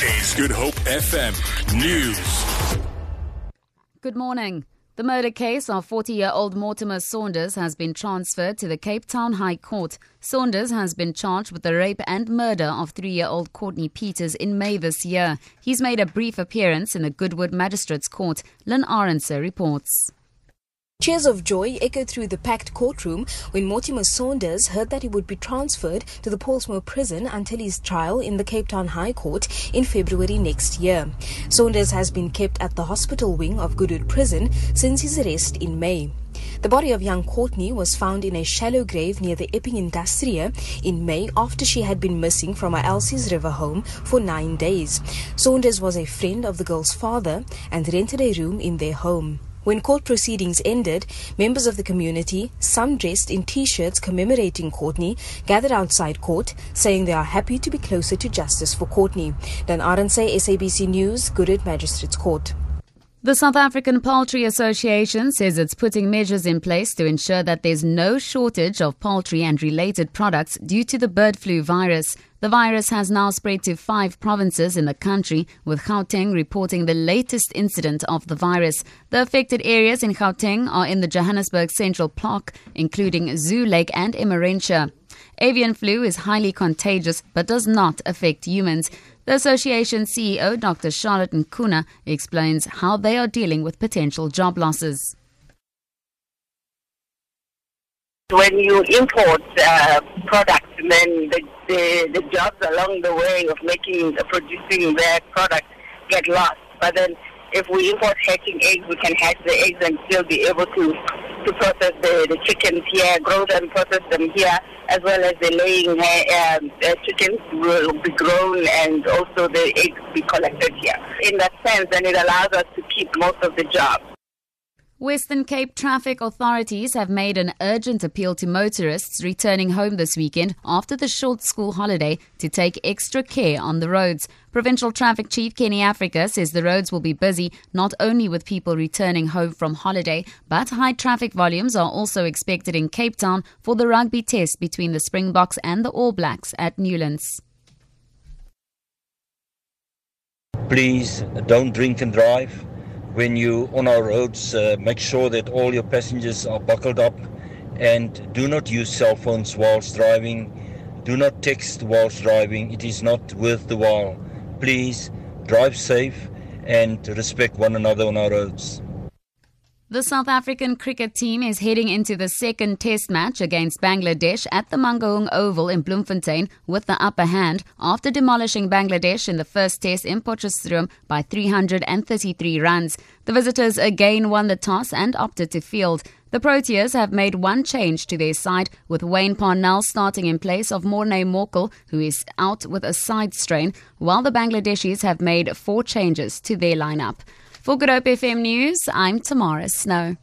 SABC's Good Hope FM News. Good morning. The murder case of 40-year-old Mortimer Saunders has been transferred to the Cape Town High Court. Saunders has been charged with the rape and murder of 3-year-old Courtney Peters in May this year. He's made a brief appearance in the Goodwood Magistrates Court. Lynn Arenser reports. Cheers of joy echoed through the packed courtroom when Mortimer Saunders heard that he would be transferred to the Polsmoor prison until his trial in the Cape Town High Court in February next year. Saunders has been kept at the hospital wing of Goodwood Prison since his arrest in May. The body of young Courtney was found in a shallow grave near the Epping Industria in May after she had been missing from her Elsie's River home for 9 days. Saunders was a friend of the girl's father and rented a room in their home. When court proceedings ended, members of the community, some dressed in T-shirts commemorating Courtney, gathered outside court, saying they are happy to be closer to justice for Courtney. Dan Aranse, SABC News, Goodwood Magistrates Court. The South African Poultry Association says it's putting measures in place to ensure that there's no shortage of poultry and related products due to the bird flu virus. The virus has now spread to 5 provinces in the country, with Gauteng reporting the latest incident of the virus. The affected areas in Gauteng are in the Johannesburg Central Park, including Zoo Lake and Emerentia. Avian flu is highly contagious but does not affect humans. The association CEO, Dr. Charlotte Nkuna, explains how they are dealing with potential job losses. When you import products, then the jobs along the way of producing that product get lost. But then if we import hatching eggs, we can hatch the eggs and still be able to process the chickens here, grow them, process them here, as well as the laying chickens will be grown and also the eggs be collected here. In that sense, then it allows us to keep most of the jobs. Western Cape traffic authorities have made an urgent appeal to motorists returning home this weekend after the short school holiday to take extra care on the roads. Provincial Traffic Chief Kenny Africa says the roads will be busy not only with people returning home from holiday, but high traffic volumes are also expected in Cape Town for the rugby test between the Springboks and the All Blacks at Newlands. Please don't drink and drive. When you're on our roads, make sure that all your passengers are buckled up and do not use cell phones whilst driving. Do not text whilst driving. It is not worth the while. Please drive safe and respect one another on our roads. The South African cricket team is heading into the second test match against Bangladesh at the Mangaung Oval in Bloemfontein with the upper hand after demolishing Bangladesh in the first test in Potchefstroom by 333 runs. The visitors again won the toss and opted to field. The Proteas have made one change to their side, with Wayne Parnell starting in place of Morne Morkel, who is out with a side strain, while the Bangladeshis have made 4 changes to their lineup. For Good Hope FM News, I'm Tamara Snow.